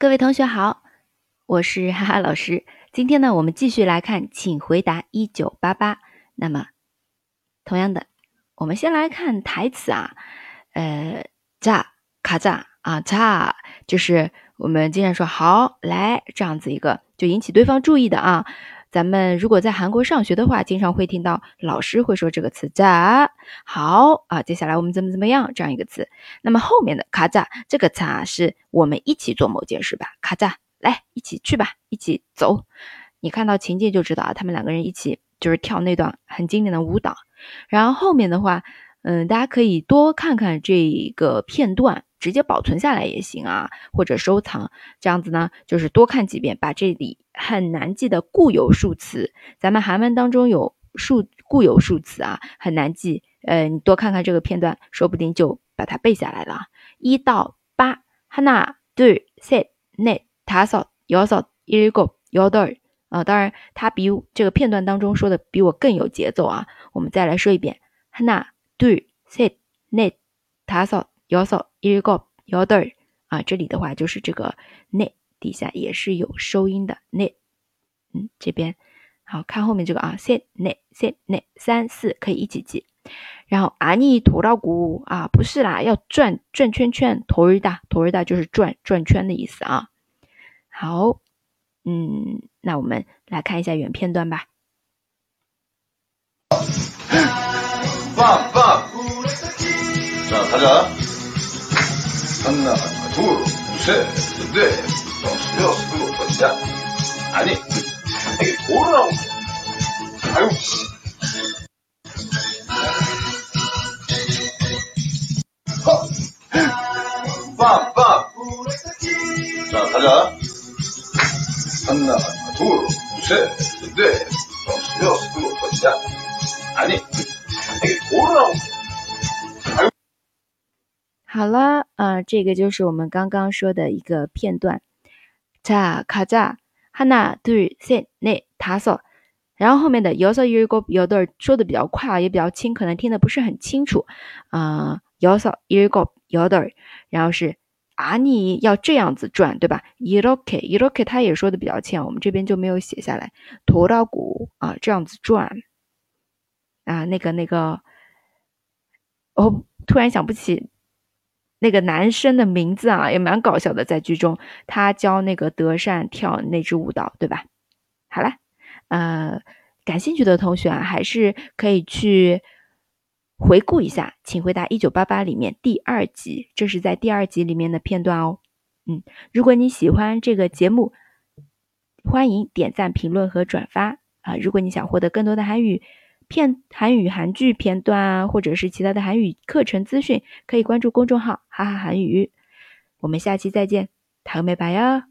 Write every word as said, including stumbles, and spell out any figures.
各位同学好，我是哈哈老师。今天呢，我们继续来看请回答一九八八。那么同样的，我们先来看台词啊，呃炸咔炸啊炸，就是我们经常说好来这样子一个就引起对方注意的啊。咱们如果在韩国上学的话，经常会听到老师会说这个词炸好啊，接下来我们怎么怎么样这样一个词。那么后面的咔炸这个词啊，是我们一起做某件事吧，咔炸来一起去吧，一起走。你看到情节就知道啊，他们两个人一起就是跳那段很经典的舞蹈。然后后面的话，嗯，大家可以多看看这个片段，直接保存下来也行啊，或者收藏，这样子呢就是多看几遍，把这里很难记的固有数词，咱们韩文当中有数固有数词啊，很难记，呃，你多看看这个片段，说不定就把它背下来了。一到八，하나、둘、셋、넷、다섯、여섯、일곱、여덟啊，当然它比这个片段当中说的比我更有节奏啊，我们再来说一遍，하나、둘、셋、넷、다섯、여섯、일곱、여덟啊，这里的话就是这个넷底下也是有收音的넷，嗯，这边好看后面这个啊，셋 넷 셋 넷三四可以一起记。然后아니 돌아구啊，不是啦，要转转圈圈，돌다 돌다就是转转圈的意思啊。好，嗯，那我们来看一下原片段吧。棒棒，자大家。하나, 둘, 셋, 넷, 다섯, 여섯, 일곱, 여덟. 아니, 이게 돌아오고. 아유. 허, 빵, 빵. 자, 가자. 하나, 둘, 셋, 넷, 다섯, 여섯, 일곱, 여덟. 아니, 이게 돌아오고.好了，呃，这个就是我们刚刚说的一个片段。자 가자 하나 둘 셋 넷 다섯，然后后面的여섯 일곱 여덟说的比较快啊，也比较轻，可能听得不是很清楚。啊、呃，여섯 일곱 여덟，然后是啊，你要这样子转，对吧？이렇게 이렇게他也说的比较轻，我们这边就没有写下来。돌아구啊，这样子转啊，那个那个，哦，突然想不起。那个男生的名字啊，也蛮搞笑的，在剧中他教那个德善跳那支舞蹈，对吧？好了，呃，感兴趣的同学啊，还是可以去回顾一下《请回答一九八八》里面第二集，这是在第二集里面的片段哦。嗯，如果你喜欢这个节目，欢迎点赞、评论和转发啊、呃！如果你想获得更多的韩语，片韩语韩剧片段啊，或者是其他的韩语课程资讯，可以关注公众号哈哈韩语。我们下期再见，다음에 봐요。